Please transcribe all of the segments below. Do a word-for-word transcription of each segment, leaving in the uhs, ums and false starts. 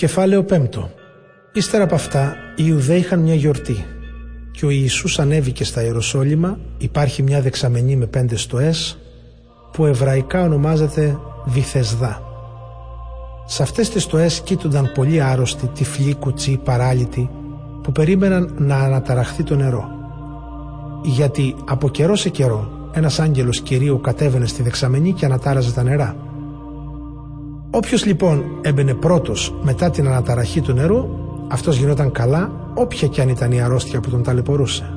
Κεφάλαιο πέμπτο. Ύστερα από αυτά, οι Ιουδαίοι είχαν μια γιορτή και ο Ιησούς ανέβηκε στα Ιεροσόλυμα. Υπάρχει μια δεξαμενή με πέντε στοές που εβραϊκά ονομάζεται Βηθεσδά. Σε αυτές τις στοές κοίτουνταν πολλοί άρρωστοι, τυφλοί, κουτσοί, παράλυτοι που περίμεναν να αναταραχθεί το νερό. Γιατί από καιρό σε καιρό ένας άγγελος Κυρίου κατέβαινε στη δεξαμενή και ανατάραζε τα νερά. Όποιος λοιπόν έμπαινε πρώτος μετά την αναταραχή του νερού, αυτός γινόταν καλά, όποια κι αν ήταν η αρρώστια που τον ταλαιπωρούσε.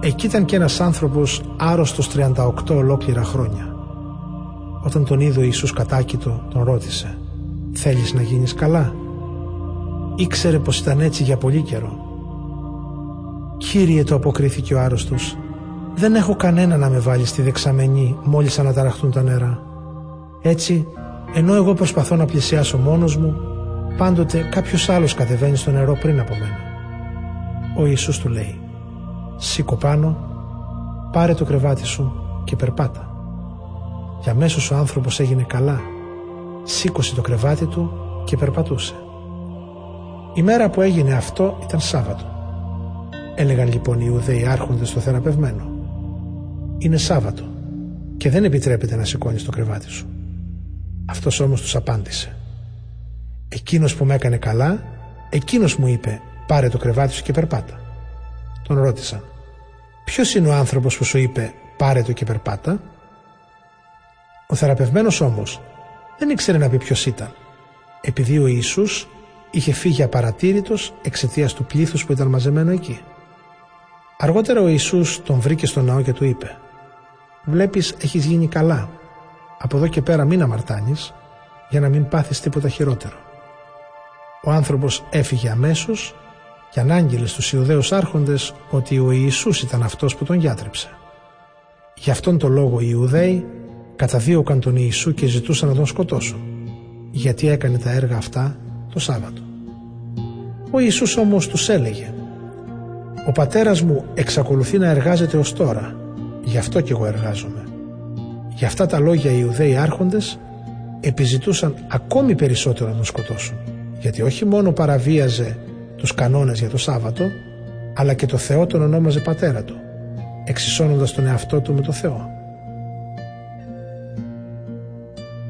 Εκεί ήταν και ένας άνθρωπος άρρωστος τριάντα οκτώ ολόκληρα χρόνια. Όταν τον είδε ο Ιησούς κατάκητο, τον ρώτησε: «Θέλεις να γίνεις καλά?» Ήξερε πως ήταν έτσι για πολύ καιρό. «Κύριε», το αποκρίθηκε ο άρρωστος, «δεν έχω κανένα να με βάλει στη δεξαμενή μόλις αναταραχτούν τα νερά. Έτσι, ενώ εγώ προσπαθώ να πλησιάσω μόνος μου, πάντοτε κάποιος άλλος κατεβαίνει στο νερό πριν από μένα». Ο Ιησούς του λέει: «Σήκω πάνω, πάρε το κρεβάτι σου και περπάτα». Και αμέσως ο άνθρωπος έγινε καλά, σήκωσε το κρεβάτι του και περπατούσε. Η μέρα που έγινε αυτό ήταν Σάββατο. Έλεγαν λοιπόν οι Ιουδαίοι άρχοντες στο θεραπευμένο: «Είναι Σάββατο και δεν επιτρέπεται να σηκώνεις το κρεβάτι σου». Αυτός όμως τους απάντησε: «Εκείνος που με έκανε καλά, εκείνος μου είπε: πάρε το κρεβάτι σου και περπάτα». Τον ρώτησαν: «Ποιος είναι ο άνθρωπος που σου είπε: πάρε το και περπάτα?» Ο θεραπευμένος όμως δεν ήξερε να πει ποιος ήταν, επειδή ο Ιησούς είχε φύγει απαρατήρητος εξαιτίας του πλήθους που ήταν μαζεμένο εκεί. Αργότερα ο Ιησούς τον βρήκε στο ναό και του είπε: «Βλέπεις, έχεις γίνει καλά. Από εδώ και πέρα μην αμαρτάνεις, για να μην πάθεις τίποτα χειρότερο». Ο άνθρωπος έφυγε αμέσως και ανάγγειλε στους Ιουδαίους άρχοντες ότι ο Ιησούς ήταν αυτός που τον γιατρέψε. Γι' αυτόν τον λόγο οι Ιουδαίοι καταδίωκαν τον Ιησού και ζητούσαν να τον σκοτώσουν, γιατί έκανε τα έργα αυτά το Σάββατο. Ο Ιησούς όμως τους έλεγε: «Ο πατέρας μου εξακολουθεί να εργάζεται ως τώρα, γι' αυτό κι εγώ εργάζομαι». Γι' αυτά τα λόγια οι Ιουδαίοι άρχοντες επιζητούσαν ακόμη περισσότερο να τον σκοτώσουν, γιατί όχι μόνο παραβίαζε τους κανόνες για το Σάββατο, αλλά και το Θεό τον ονόμαζε πατέρα του, εξισώνοντας τον εαυτό του με το Θεό.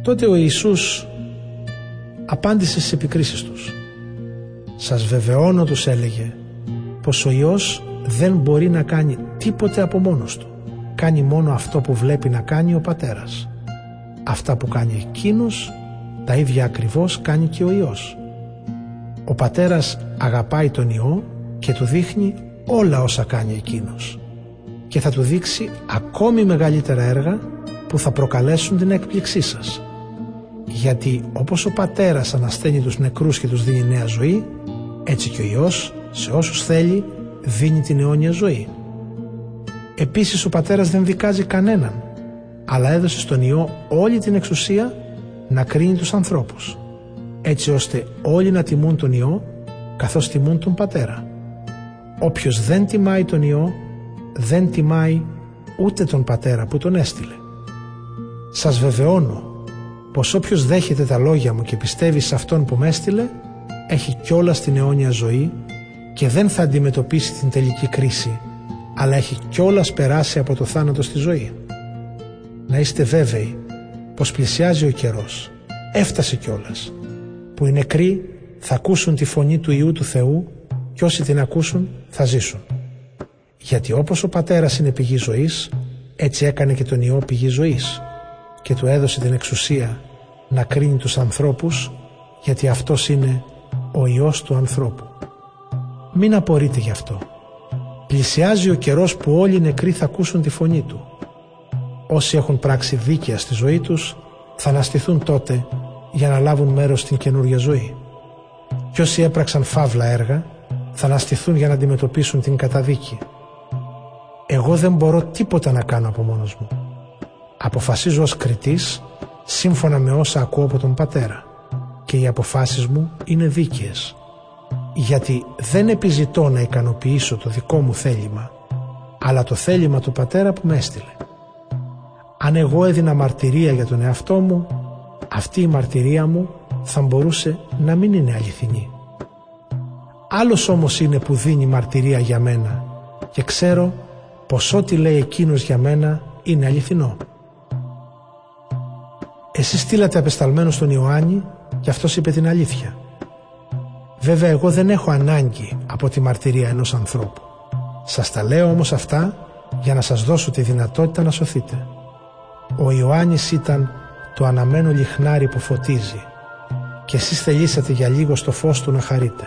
Τότε ο Ιησούς απάντησε στις επικρίσεις τους. «Σας βεβαιώνω», τους έλεγε, «πως ο Υιός δεν μπορεί να κάνει τίποτε από μόνος του. Κάνει μόνο αυτό που βλέπει να κάνει ο πατέρας. Αυτά που κάνει εκείνος, τα ίδια ακριβώς κάνει και ο Υιός. Ο πατέρας αγαπάει τον Υιό και του δείχνει όλα όσα κάνει εκείνος, και θα του δείξει ακόμη μεγαλύτερα έργα που θα προκαλέσουν την έκπληξή σας. Γιατί όπως ο πατέρας ανασταίνει τους νεκρούς και τους δίνει νέα ζωή, έτσι και ο Υιός σε όσους θέλει δίνει την αιώνια ζωή. Επίσης ο πατέρας δεν δικάζει κανέναν, αλλά έδωσε στον Υιό όλη την εξουσία να κρίνει τους ανθρώπους, έτσι ώστε όλοι να τιμούν τον Υιό καθώς τιμούν τον πατέρα. Όποιος δεν τιμάει τον Υιό, δεν τιμάει ούτε τον πατέρα που τον έστειλε. Σας βεβαιώνω πως όποιος δέχεται τα λόγια μου και πιστεύει σε αυτόν που με έστειλε, έχει κιόλας την αιώνια ζωή και δεν θα αντιμετωπίσει την τελική κρίση, αλλά έχει κιόλας περάσει από το θάνατο στη ζωή. Να είστε βέβαιοι πως πλησιάζει ο καιρός, έφτασε κιόλας, που οι νεκροί θα ακούσουν τη φωνή του Υιού του Θεού και όσοι την ακούσουν θα ζήσουν. Γιατί όπως ο πατέρας είναι πηγή ζωής, έτσι έκανε και τον Υιό πηγή ζωής και του έδωσε την εξουσία να κρίνει τους ανθρώπους, γιατί αυτός είναι ο Υιός του ανθρώπου. Μην απορείτε γι' αυτό. Πλησιάζει ο καιρός που όλοι οι νεκροί θα ακούσουν τη φωνή του. Όσοι έχουν πράξει δίκαια στη ζωή τους θα αναστηθούν τότε για να λάβουν μέρος στην καινούργια ζωή. Και όσοι έπραξαν φαύλα έργα θα αναστηθούν για να αντιμετωπίσουν την καταδίκη. Εγώ δεν μπορώ τίποτα να κάνω από μόνος μου. Αποφασίζω ως κριτής σύμφωνα με όσα ακούω από τον πατέρα, και οι αποφάσεις μου είναι δίκαιες. Γιατί δεν επιζητώ να ικανοποιήσω το δικό μου θέλημα, αλλά το θέλημα του πατέρα που με έστειλε. Αν εγώ έδινα μαρτυρία για τον εαυτό μου, αυτή η μαρτυρία μου θα μπορούσε να μην είναι αληθινή. Άλλος όμως είναι που δίνει μαρτυρία για μένα και ξέρω πως ό,τι λέει εκείνος για μένα είναι αληθινό. Εσείς στείλατε απεσταλμένο στον Ιωάννη και αυτός είπε την αλήθεια. Βέβαια εγώ δεν έχω ανάγκη από τη μαρτυρία ενός ανθρώπου. Σας τα λέω όμως αυτά για να σας δώσω τη δυνατότητα να σωθείτε. Ο Ιωάννης ήταν το αναμένο λιχνάρι που φωτίζει και εσείς θελήσατε για λίγο στο φως του να χαρείτε.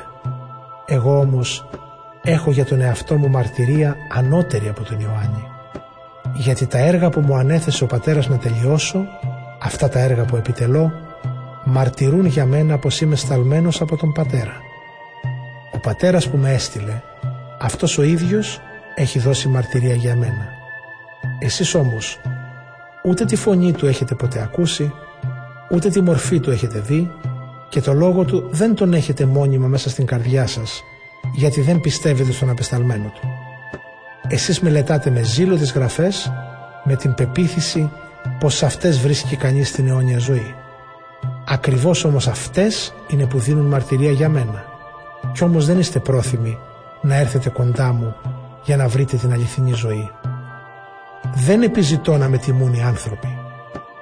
Εγώ όμως έχω για τον εαυτό μου μαρτυρία ανώτερη από τον Ιωάννη. Γιατί τα έργα που μου ανέθεσε ο πατέρας να τελειώσω, αυτά τα έργα που επιτελώ, μαρτυρούν για μένα πως είμαι σταλμένος από τον πατέρα. Ο πατέρας που με έστειλε, αυτός ο ίδιος έχει δώσει μαρτυρία για μένα. Εσείς όμως ούτε τη φωνή του έχετε ποτέ ακούσει, ούτε τη μορφή του έχετε δει και το λόγο του δεν τον έχετε μόνιμα μέσα στην καρδιά σας, γιατί δεν πιστεύετε στον απεσταλμένο του. Εσείς μελετάτε με ζήλο τις γραφές, με την πεποίθηση πως σε αυτές βρίσκει κανείς την αιώνια ζωή. Ακριβώς όμως αυτές είναι που δίνουν μαρτυρία για μένα. Κι όμως δεν είστε πρόθυμοι να έρθετε κοντά μου για να βρείτε την αληθινή ζωή. Δεν επιζητώ να με τιμούν οι άνθρωποι.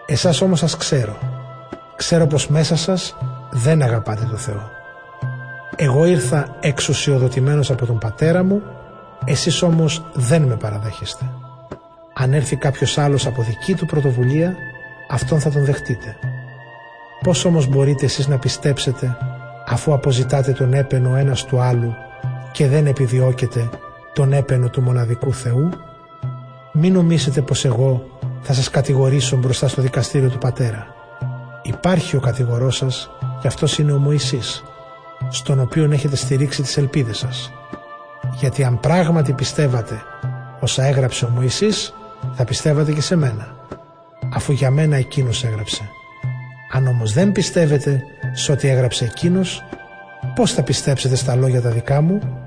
Εσάς όμως σας ξέρω. Ξέρω πως μέσα σας δεν αγαπάτε τον Θεό. Εγώ ήρθα εξουσιοδοτημένος από τον πατέρα μου, εσείς όμως δεν με παραδέχεστε. Αν έρθει κάποιος άλλος από δική του πρωτοβουλία, αυτόν θα τον δεχτείτε. Πώς όμως μπορείτε εσείς να πιστέψετε, αφού αποζητάτε τον έπαινο ένας του άλλου και δεν επιδιώκετε τον έπαινο του μοναδικού Θεού? Μην νομίσετε πως εγώ θα σας κατηγορήσω μπροστά στο δικαστήριο του Πατέρα. Υπάρχει ο κατηγορός σας και αυτός είναι ο Μωυσής, στον οποίον έχετε στηρίξει τις ελπίδες σας. Γιατί αν πράγματι πιστεύατε όσα έγραψε ο Μωυσής, θα πιστεύατε και σε μένα, αφού για μένα εκείνος έγραψε. Αν όμως δεν πιστεύετε σε ό,τι έγραψε εκείνος, πώς θα πιστέψετε στα λόγια τα δικά μου?